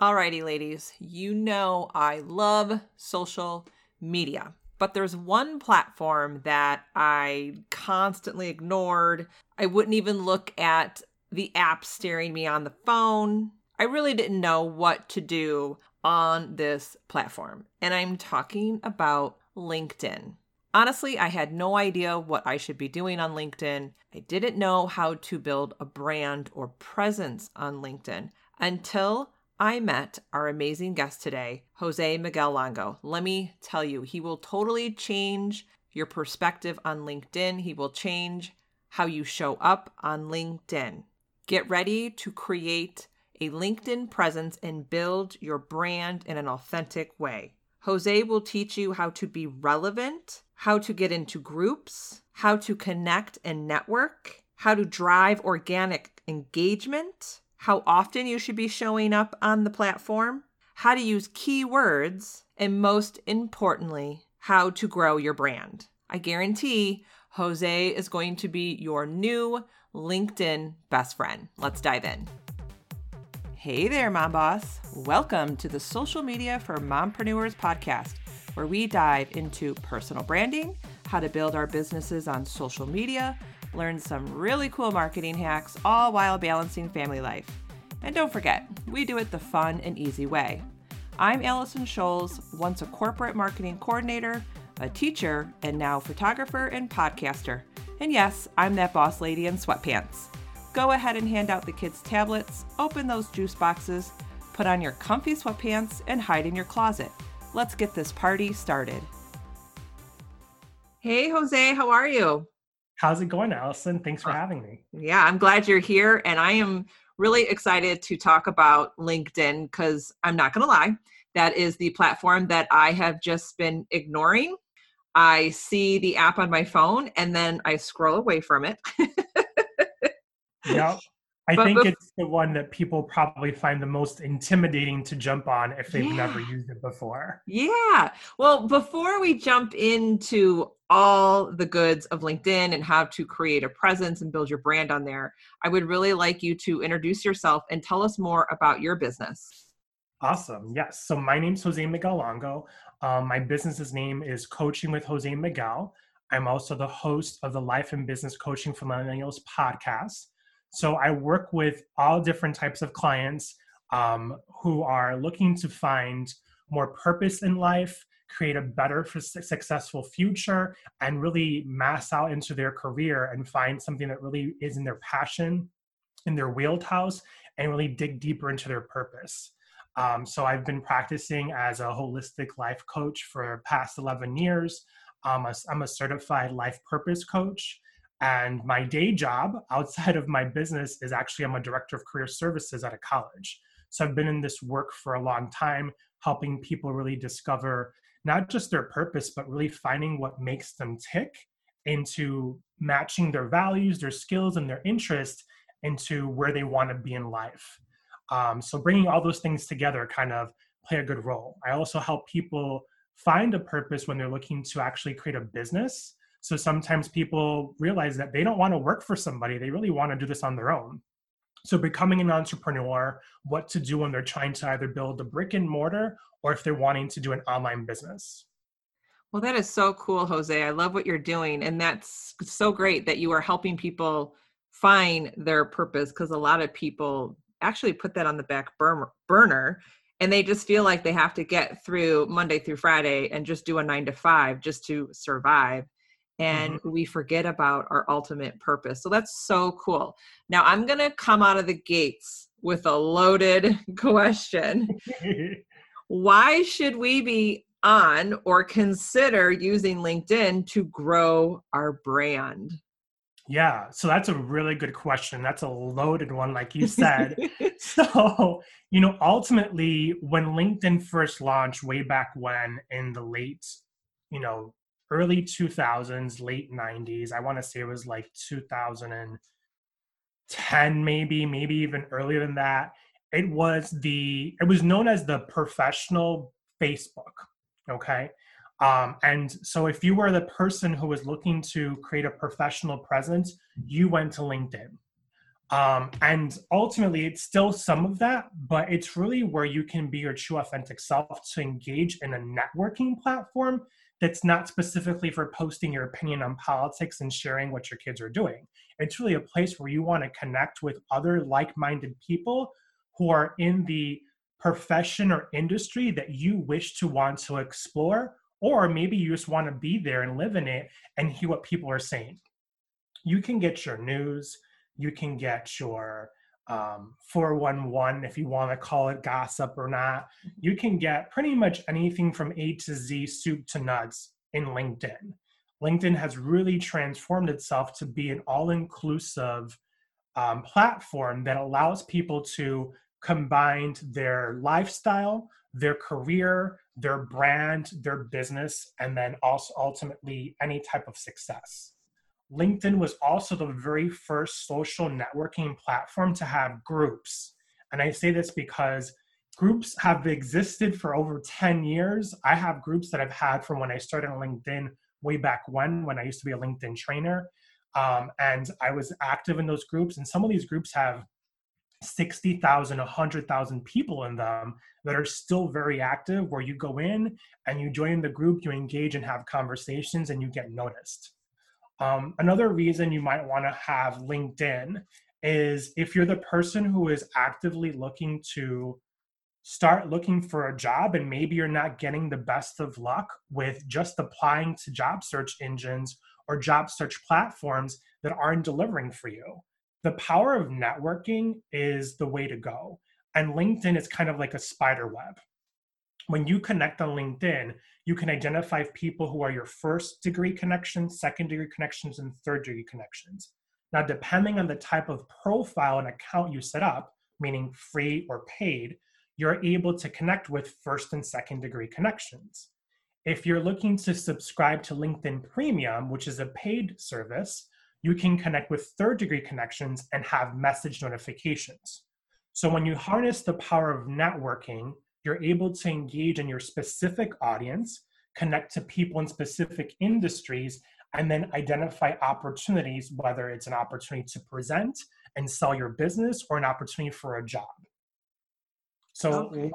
Alrighty, ladies, you know I love social media, but there's one platform that I constantly ignored. I wouldn't even look at the app staring me on the phone. I really didn't know what to do on this platform, and I'm talking about LinkedIn. Honestly, I had no idea what I should be doing on LinkedIn. I didn't know how to build a brand or presence on LinkedIn until I met our amazing guest today, Jose Miguel Longo. Let me tell you, he will totally change your perspective on LinkedIn. He will change how you show up on LinkedIn. Get ready to create a LinkedIn presence and build your brand in an authentic way. Jose will teach you how to be relevant, how to get into groups, how to connect and network, how to drive organic engagement, how often you should be showing up on the platform, how to use keywords, and most importantly, how to grow your brand. I guarantee Jose is going to be your new LinkedIn best friend. Let's dive in. Hey there, Mom Boss. Welcome to the Social Media for Mompreneurs podcast, where we dive into personal branding, how to build our businesses on social media, learn some really cool marketing hacks, all while balancing family life. And don't forget, we do it the fun and easy way. I'm Allison Scholz, once a corporate marketing coordinator, a teacher, and now photographer and podcaster. And yes, I'm that boss lady in sweatpants. Go ahead and hand out the kids' tablets, open those juice boxes, put on your comfy sweatpants, and hide in your closet. Let's get this party started. Hey, Jose, how are you? How's it going, Allison? Thanks for having me. Yeah, I'm glad you're here. And I am really excited to talk about LinkedIn because I'm not going to lie, that is the platform that I have just been ignoring. I see the app on my phone and then I scroll away from it. Yeah, I think it's the one that people probably find the most intimidating to jump on if they've never used it before. Yeah. Well, before we jump into all the goods of LinkedIn and how to create a presence and build your brand on there, I would really like you to introduce yourself and tell us more about your business. Awesome. Yes. So my name's Jose Miguel Longo. My business's name is Coaching with Jose Miguel. I'm also the host of the Life and Business Coaching for Millennials podcast. So I work with all different types of clients who are looking to find more purpose in life, create a better successful future, and really mass out into their career and find something that really is in their passion, in their wheelhouse, and really dig deeper into their purpose. So I've been practicing as a holistic life coach for the past 11 years. I'm a certified life purpose coach. And my day job outside of my business is actually I'm a director of career services at a college. So I've been in this work for a long time, helping people really discover not just their purpose, but really finding what makes them tick into matching their values, their skills, and their interests into where they want to be in life. So bringing all those things together kind of play a good role. I also help people find a purpose when they're looking to actually create a business. So sometimes people realize that they don't want to work for somebody. They really want to do this on their own. So becoming an entrepreneur, what to do when they're trying to either build a brick and mortar or if they're wanting to do an online business. Well, that is so cool, Jose. I love what you're doing. And that's so great that you are helping people find their purpose because a lot of people actually put that on the back burner and they just feel like they have to get through Monday through Friday and just do a 9-to-5 just to survive. And we forget about our ultimate purpose. So that's so cool. Now I'm going to come out of the gates with a loaded question. Why should we be on or consider using LinkedIn to grow our brand? Yeah, so that's a really good question. That's a loaded one, like you said. So, you know, ultimately when LinkedIn first launched way back when in the late, you know, early 2000s, late 90s. I want to say it was like 2010, maybe even earlier than that. It was known as the professional Facebook, okay? And so if you were the person who was looking to create a professional presence, you went to LinkedIn. And ultimately, it's still some of that, but it's really where you can be your true authentic self to engage in a networking platform that's not specifically for posting your opinion on politics and sharing what your kids are doing. It's really a place where you want to connect with other like-minded people who are in the profession or industry that you wish to want to explore, or maybe you just want to be there and live in it and hear what people are saying. You can get your news, you can get your 411, if you want to call it gossip or not. You can get pretty much anything from A to Z, soup to nuts, in LinkedIn. LinkedIn has really transformed itself to be an all-inclusive platform that allows people to combine their lifestyle, their career, their brand, their business, and then also ultimately any type of success. LinkedIn was also the very first social networking platform to have groups. And I say this because groups have existed for over 10 years. I have groups that I've had from when I started on LinkedIn way back when I used to be a LinkedIn trainer. And I was active in those groups. And some of these groups have 60,000, 100,000 people in them that are still very active, where you go in and you join the group, you engage and have conversations, and you get noticed. Another reason you might want to have LinkedIn is if you're the person who is actively looking to start looking for a job, and maybe you're not getting the best of luck with just applying to job search engines or job search platforms that aren't delivering for you. The power of networking is the way to go. And LinkedIn is kind of like a spider web. When you connect on LinkedIn, you can identify people who are your first degree connections, second degree connections, and third degree connections. Now, depending on the type of profile and account you set up, meaning free or paid, you're able to connect with first and second degree connections. If you're looking to subscribe to LinkedIn Premium, which is a paid service, you can connect with third degree connections and have message notifications. So when you harness the power of networking, you're able to engage in your specific audience, connect to people in specific industries, and then identify opportunities, whether it's an opportunity to present and sell your business or an opportunity for a job. So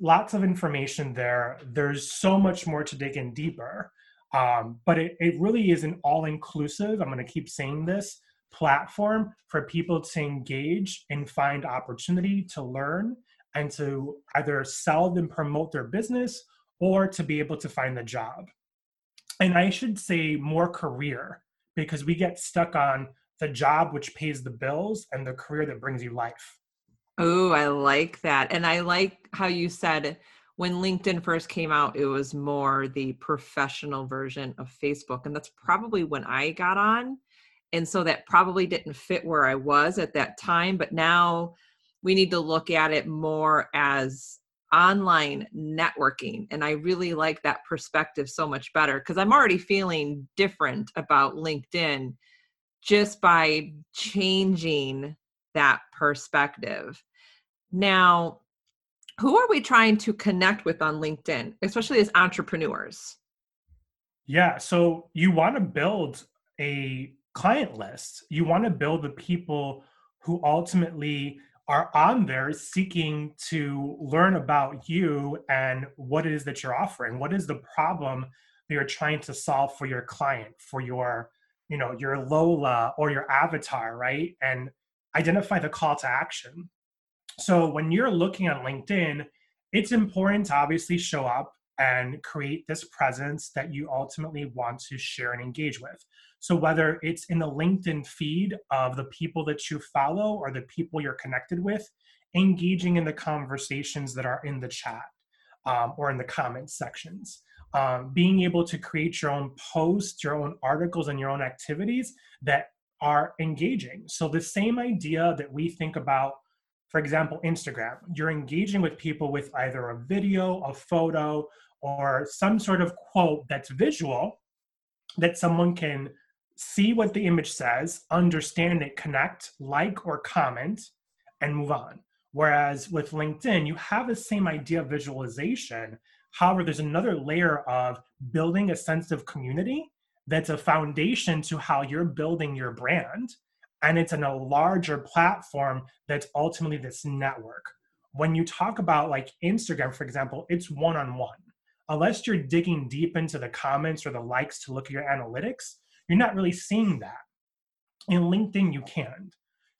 lots of information there. There's so much more to dig in deeper, but it really is an all-inclusive, I'm gonna keep saying this, platform for people to engage and find opportunity to learn and to either sell and promote their business or to be able to find the job. And I should say more career, because we get stuck on the job which pays the bills and the career that brings you life. Oh, I like that. And I like how you said when LinkedIn first came out, it was more the professional version of Facebook. And that's probably when I got on. And so that probably didn't fit where I was at that time. But now we need to look at it more as online networking. And I really like that perspective so much better, because I'm already feeling different about LinkedIn just by changing that perspective. Now, who are we trying to connect with on LinkedIn, especially as entrepreneurs? Yeah, so you want to build a client list. You want to build the people who ultimately are on there seeking to learn about you and what it is that you're offering. What is the problem that you're trying to solve for your client, for your, you know, your Lola or your avatar, right? And identify the call to action. So when you're looking on LinkedIn, it's important to obviously show up and create this presence that you ultimately want to share and engage with. So whether it's in the LinkedIn feed of the people that you follow or the people you're connected with, engaging in the conversations that are in the chat or in the comment sections, being able to create your own posts, your own articles, and your own activities that are engaging. So the same idea that we think about, for example, Instagram, you're engaging with people with either a video, a photo, or some sort of quote that's visual that someone can see what the image says, understand it, connect, like, or comment, and move on. Whereas with LinkedIn, you have the same idea of visualization. However, there's another layer of building a sense of community that's a foundation to how you're building your brand. and it's in a larger platform that's ultimately this network. When you talk about like Instagram, for example, it's one-on-one. Unless you're digging deep into the comments or the likes to look at your analytics, you're not really seeing that. In LinkedIn, you can.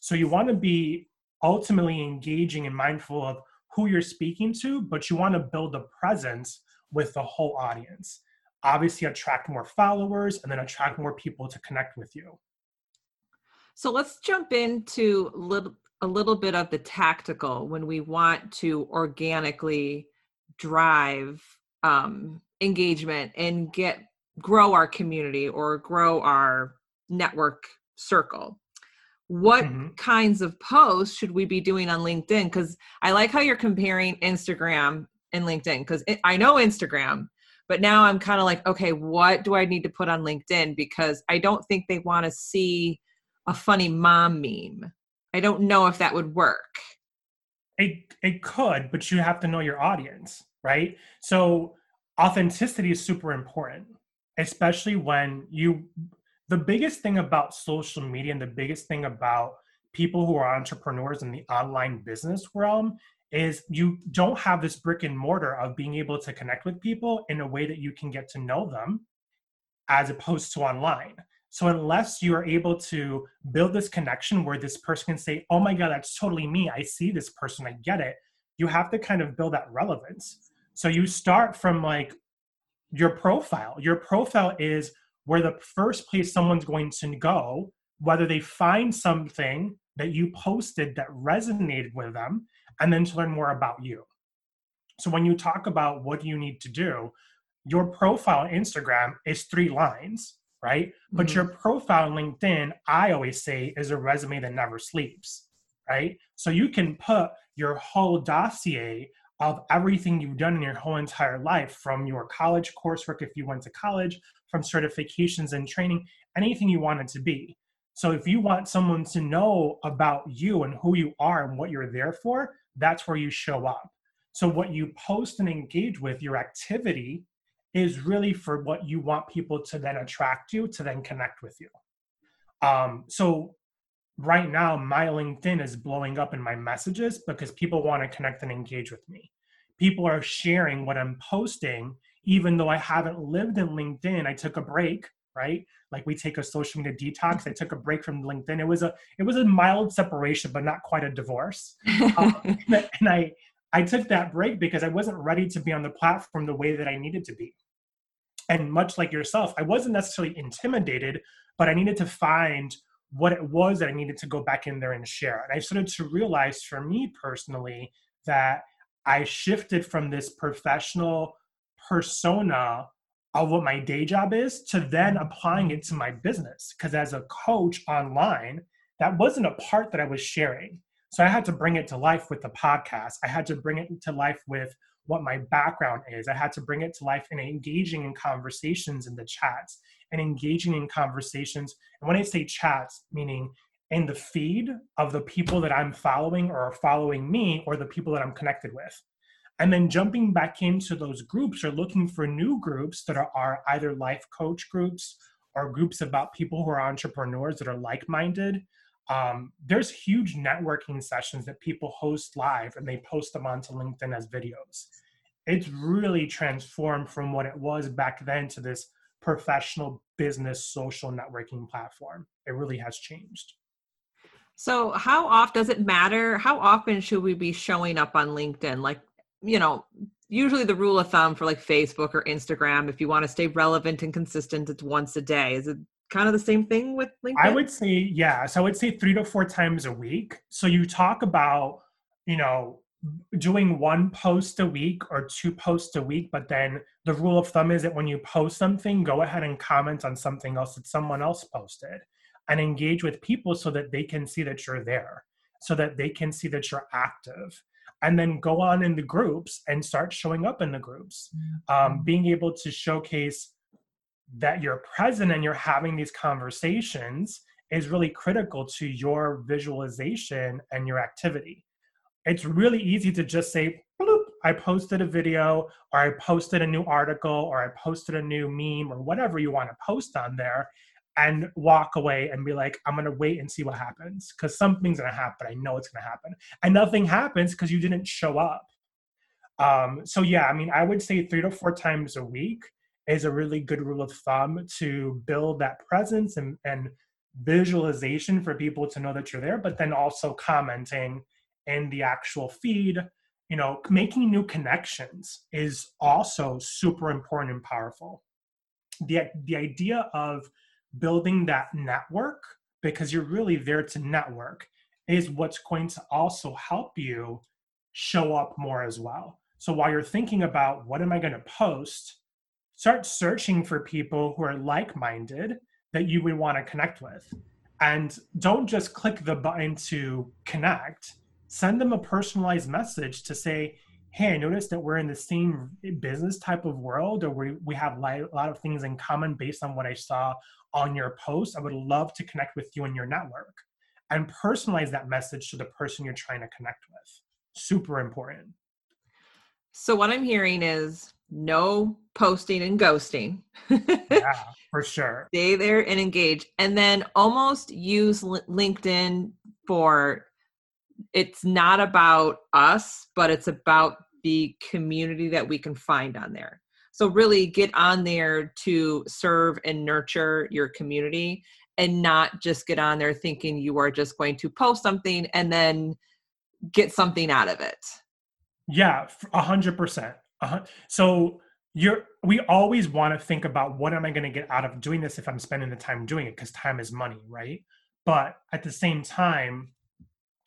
So you want to be ultimately engaging and mindful of who you're speaking to, but you want to build a presence with the whole audience. Obviously, attract more followers and then attract more people to connect with you. So let's jump into a little bit of the tactical when we want to organically drive engagement and grow our community or grow our network circle. What kinds of posts should we be doing on LinkedIn? Because I like how you're comparing Instagram and LinkedIn, because I know Instagram, but now I'm kind of like, okay, what do I need to put on LinkedIn? Because I don't think they want to see a funny mom meme. I don't know if that would work. It could, but you have to know your audience, right? So authenticity is super important, especially when the biggest thing about social media and the biggest thing about people who are entrepreneurs in the online business realm is you don't have this brick and mortar of being able to connect with people in a way that you can get to know them as opposed to online. So unless you are able to build this connection where this person can say, oh my God, that's totally me. I see this person. I get it. You have to kind of build that relevance. So you start from like your profile. Your profile is where the first place someone's going to go, whether they find something that you posted that resonated with them, and then to learn more about you. So when you talk about what you need to do, your profile on Instagram is 3 lines, right? Mm-hmm. But your profile on LinkedIn, I always say, is a resume that never sleeps, right? So you can put your whole dossier of everything you've done in your whole entire life, from your college coursework, if you went to college, from certifications and training, anything you want it to be. So if you want someone to know about you and who you are and what you're there for, that's where you show up. So what you post and engage with, your activity, is really for what you want people to then attract you, to then connect with you. So right now, my LinkedIn is blowing up in my messages because people want to connect and engage with me. People are sharing what I'm posting, even though I haven't lived in LinkedIn. I took a break, right? Like we take a social media detox. I took a break from LinkedIn. It was a mild separation, but not quite a divorce. And I took that break because I wasn't ready to be on the platform the way that I needed to be. And much like yourself, I wasn't necessarily intimidated, but I needed to find what it was that I needed to go back in there and share. And I started to realize for me personally that I shifted from this professional persona of what my day job is to then applying it to my business. Because as a coach online, that wasn't a part that I was sharing. So I had to bring it to life with the podcast. I had to bring it to life with what my background is. I had to bring it to life in engaging in conversations in the chats and engaging in conversations. And when I say chats, meaning in the feed of the people that I'm following or are following me or the people that I'm connected with. And then jumping back into those groups or looking for new groups that are either life coach groups or groups about people who are entrepreneurs that are like-minded. There's huge networking sessions that people host live and they post them onto LinkedIn as videos. It's really transformed from what it was back then to this professional business social networking platform. It really has changed. So how often should we be showing up on LinkedIn? Like, you know, usually the rule of thumb for like Facebook or Instagram, if you want to stay relevant and consistent, it's once a day. Is it kind of the same thing with LinkedIn? I would say, yeah. So I would say 3 to 4 times a week. So you talk about, you know, doing 1 post a week or 2 posts a week, but then the rule of thumb is that when you post something, go ahead and comment on something else that someone else posted and engage with people so that they can see that you're there, so that they can see that you're active. And then go on in the groups and start showing up in the groups, being able to showcase that you're present and you're having these conversations is really critical to your visualization and your activity. It's really easy to just say, bloop, I posted a video, or I posted a new article, or I posted a new meme, or whatever you want to post on there. and walk away and be like, I'm going to wait and see what happens, because something's going to happen. I know it's going to happen. And nothing happens because you didn't show up. So yeah, I mean, I would say 3 to 4 times a week is a really good rule of thumb to build that presence and visualization for people to know that you're there, but then also commenting in the actual feed. You know, making new connections is also super important and powerful. The idea of building that network, because you're really there to network, is what's going to also help you show up more as well. So while you're thinking about what am I going to post, start searching for people who are like-minded that you would want to connect with. And don't just click the button to connect. Send them a personalized message to say, hey, I noticed that we're in the same business type of world, or we have a lot of things in common based on what I saw on your post. I would love to connect with you in your network. And personalize that message to the person you're trying to connect with. Super important. So what I'm hearing is no posting and ghosting. Yeah, for sure. Stay there and engage. And then almost use LinkedIn for... it's not about us, but it's about the community that we can find on there. So really get on there to serve and nurture your community, and not just get on there thinking you are just going to post something and then get something out of it. Yeah, 100%. So we always want to think about, what am I going to get out of doing this if I'm spending the time doing it? Because time is money, right? But at the same time,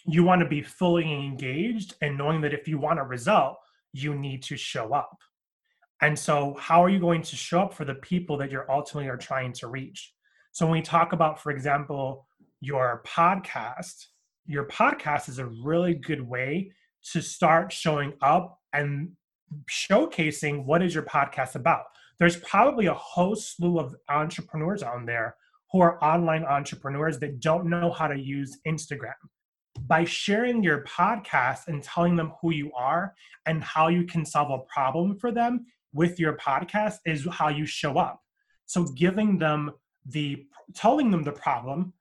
you want to be fully engaged and knowing that if you want a result, you need to show up. And so how are you going to show up for the people that you're ultimately are trying to reach? So when we talk about, for example, your podcast is a really good way to start showing up and showcasing what is your podcast about. There's probably a whole slew of entrepreneurs on there who are online entrepreneurs that don't know how to use Instagram. By sharing your podcast and telling them who you are and how you can solve a problem for them with your podcast is how you show up. So telling them the problem,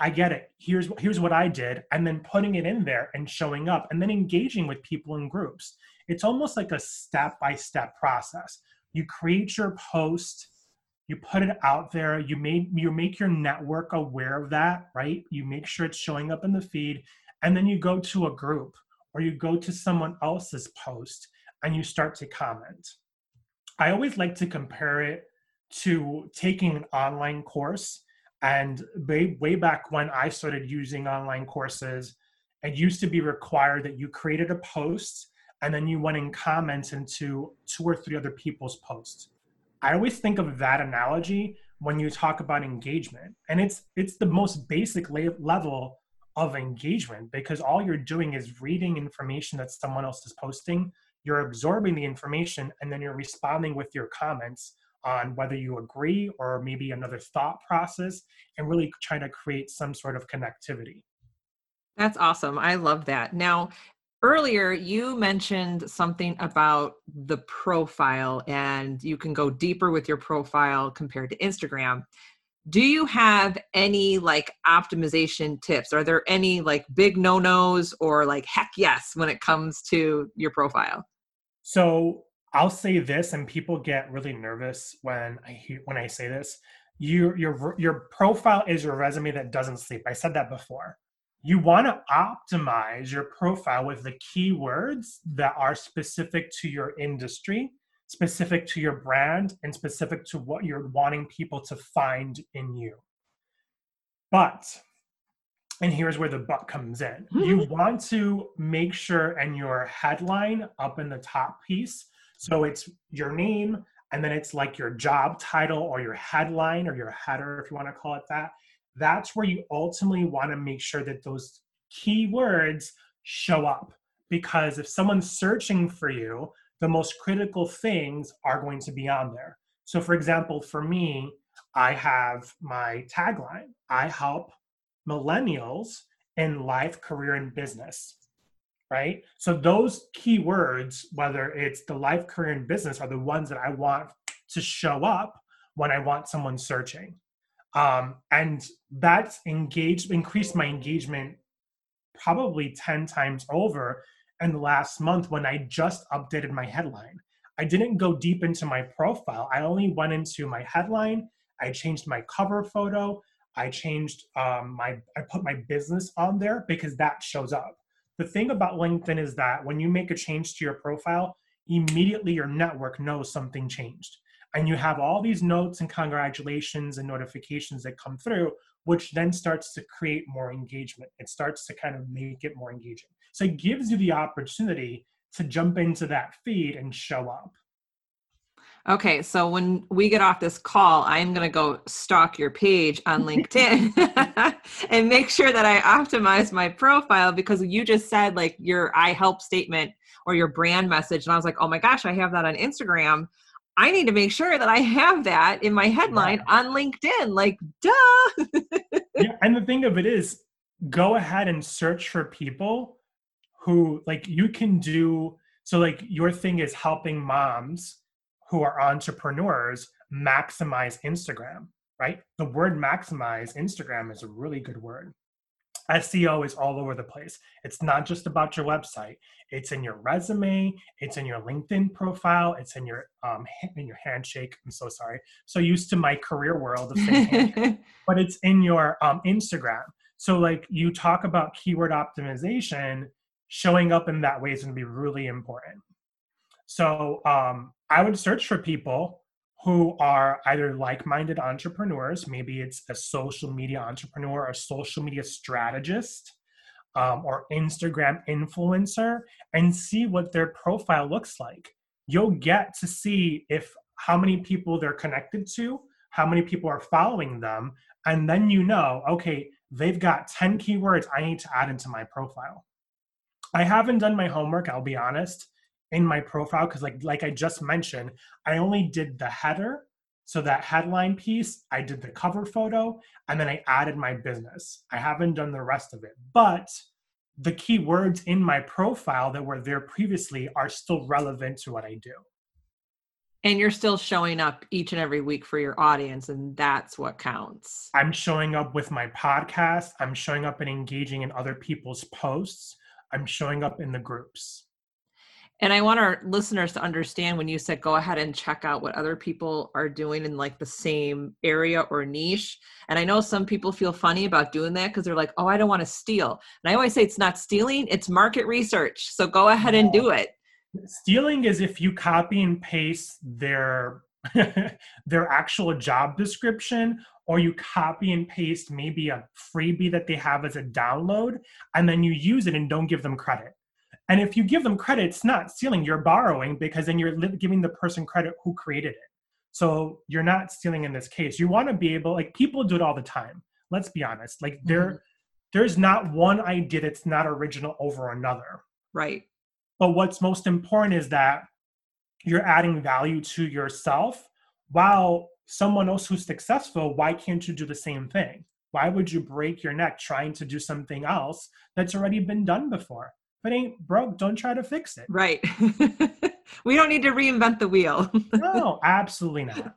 I get it, here's what I did, and then putting it in there and showing up and then engaging with people in groups. It's almost like a step-by-step process. You create your post, you put it out there, you make your network aware of that, right? You make sure it's showing up in the feed, and then you go to a group or you go to someone else's post and you start to comment. I always like to compare it to taking an online course. And way back when I started using online courses, it used to be required that you created a post and then you went and commented into 2 or 3 other people's posts. I always think of that analogy when you talk about engagement. And it's the most basic level of engagement, because all you're doing is reading information that someone else is posting. You're absorbing the information, and then you're responding with your comments on whether you agree or maybe another thought process, and really trying to create some sort of connectivity. That's awesome. I love that. Now, earlier, you mentioned something about the profile, and you can go deeper with your profile compared to Instagram. Do you have any optimization tips? Are there any big no-nos or heck yes when it comes to your profile? So I'll say this, and people get really nervous when I say this. Your profile is your resume that doesn't sleep. I said that before. You want to optimize your profile with the keywords that are specific to your industry, specific to your brand, and specific to what you're wanting people to find in you. But, and here's where the but comes in. You want to make sure in your headline up in the top piece, so it's your name, and then it's your job title or your headline or your header, if you want to call it that. That's where you ultimately want to make sure that those keywords show up, because if someone's searching for you, the most critical things are going to be on there. So for example, for me, I have my tagline. I help millennials in life, career, and business, right? So those keywords, whether it's the life, career, and business, are the ones that I want to show up when I want someone searching. And that's increased my engagement probably 10 times over in the last month when I just updated my headline. I didn't go deep into my profile. I only went into my headline. I changed my cover photo. I changed I put my business on there because that shows up. The thing about LinkedIn is that when you make a change to your profile, immediately your network knows something changed. And you have all these notes and congratulations and notifications that come through, which then starts to create more engagement. It starts to kind of make it more engaging. So it gives you the opportunity to jump into that feed and show up. Okay, so when we get off this call, I'm going to go stalk your page on LinkedIn and make sure that I optimize my profile, because you just said like your I help statement or your brand message. And I was like, oh my gosh, I have that on Instagram. I need to make sure that I have that in my headline on LinkedIn. Like, duh. Yeah, and the thing of it is, go ahead and search for people who like you can do. So like your thing is helping moms who are entrepreneurs maximize Instagram, right? The word maximize Instagram is a really good word. SEO is all over the place. It's not just about your website. It's in your resume. It's in your LinkedIn profile. It's in your handshake. I'm so sorry. So used to my career world of saying handshake, but it's in your Instagram. So like you talk about keyword optimization, showing up in that way is going to be really important. So I would search for people who are either like-minded entrepreneurs. Maybe it's a social media entrepreneur, a social media strategist, or Instagram influencer, and see what their profile looks like. You'll get to see how many people they're connected to, how many people are following them, and then you know, okay, they've got 10 keywords I need to add into my profile. I haven't done my homework, I'll be honest, in my profile, because like I just mentioned, I only did the header, so that headline piece, I did the cover photo, and then I added my business. I haven't done the rest of it, but the keywords in my profile that were there previously are still relevant to what I do. And you're still showing up each and every week for your audience, and that's what counts. I'm showing up with my podcast. I'm showing up and engaging in other people's posts. I'm showing up in the groups. And I want our listeners to understand when you said, go ahead and check out what other people are doing in like the same area or niche. And I know some people feel funny about doing that because they're like, oh, I don't want to steal. And I always say it's not stealing, it's market research. So go ahead and do it. Stealing is if you copy and paste their actual job description, or you copy and paste maybe a freebie that they have as a download, and then you use it and don't give them credit. And if you give them credit, it's not stealing, you're borrowing, because then you're giving the person credit who created it. So you're not stealing in this case. You want to be able, like people do it all the time. Let's be honest. Like there's not one idea that's not original over another. Right. But what's most important is that you're adding value to yourself while someone else who's successful, why can't you do the same thing? Why would you break your neck trying to do something else that's already been done before? If it ain't broke, don't try to fix it. Right. We don't need to reinvent the wheel. No, absolutely not.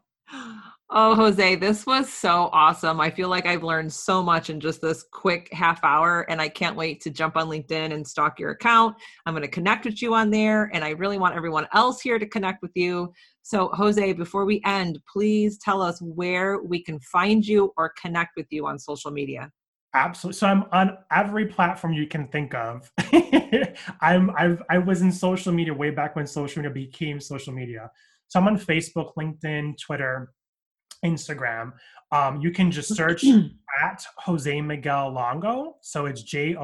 Oh, Jose, this was so awesome. I feel like I've learned so much in just this quick half hour, and I can't wait to jump on LinkedIn and stalk your account. I'm going to connect with you on there, and I really want everyone else here to connect with you. So, Jose, before we end, please tell us where we can find you or connect with you on social media. Absolutely. So I'm on every platform you can think of. I was in social media way back when social media became social media. So I'm on Facebook, LinkedIn, Twitter, Instagram. You can just search at Jose Miguel Longo. So it's JoseMiguel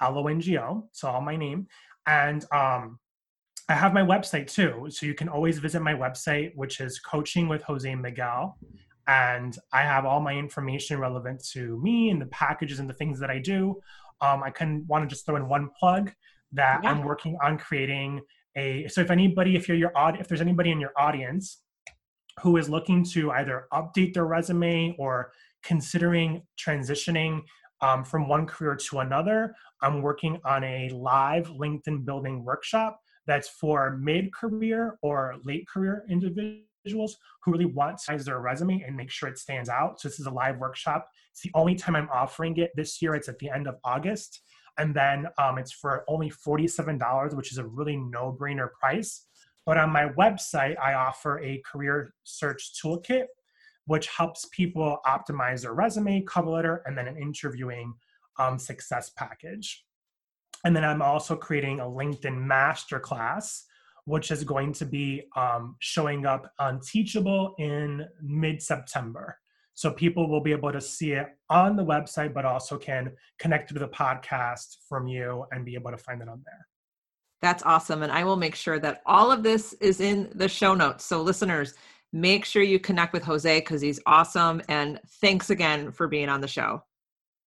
Longo. So all my name. And I have my website too. So you can always visit my website, which is Coaching with Jose Miguel. And I have all my information relevant to me and the packages and the things that I do. I want to just throw in one plug that I'm working on creating so if there's anybody in your audience who is looking to either update their resume or considering transitioning from one career to another, I'm working on a live LinkedIn building workshop that's for mid-career or late-career individuals individuals who really want to size their resume and make sure it stands out. So this is a live workshop. It's the only time I'm offering it this year. It's at the end of August. And then it's for only $47, which is a really no-brainer price. But on my website, I offer a career search toolkit, which helps people optimize their resume, cover letter, and then an interviewing success package. And then I'm also creating a LinkedIn masterclass, which is going to be showing up on Teachable in mid-September. So people will be able to see it on the website, but also can connect to the podcast from you and be able to find it on there. That's awesome. And I will make sure that all of this is in the show notes. So listeners, make sure you connect with Jose because he's awesome. And thanks again for being on the show.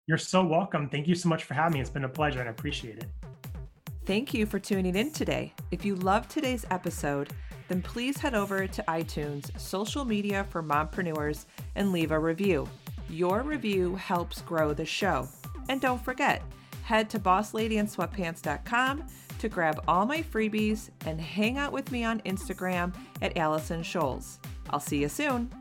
You're so welcome. Thank you so much for having me. It's been a pleasure and I appreciate it. Thank you for tuning in today. If you loved today's episode, then please head over to iTunes, Social Media for Mompreneurs, and leave a review. Your review helps grow the show. And don't forget, head to BossLadyInSweatpants.com to grab all my freebies and hang out with me on Instagram at Allison Scholz. I'll see you soon.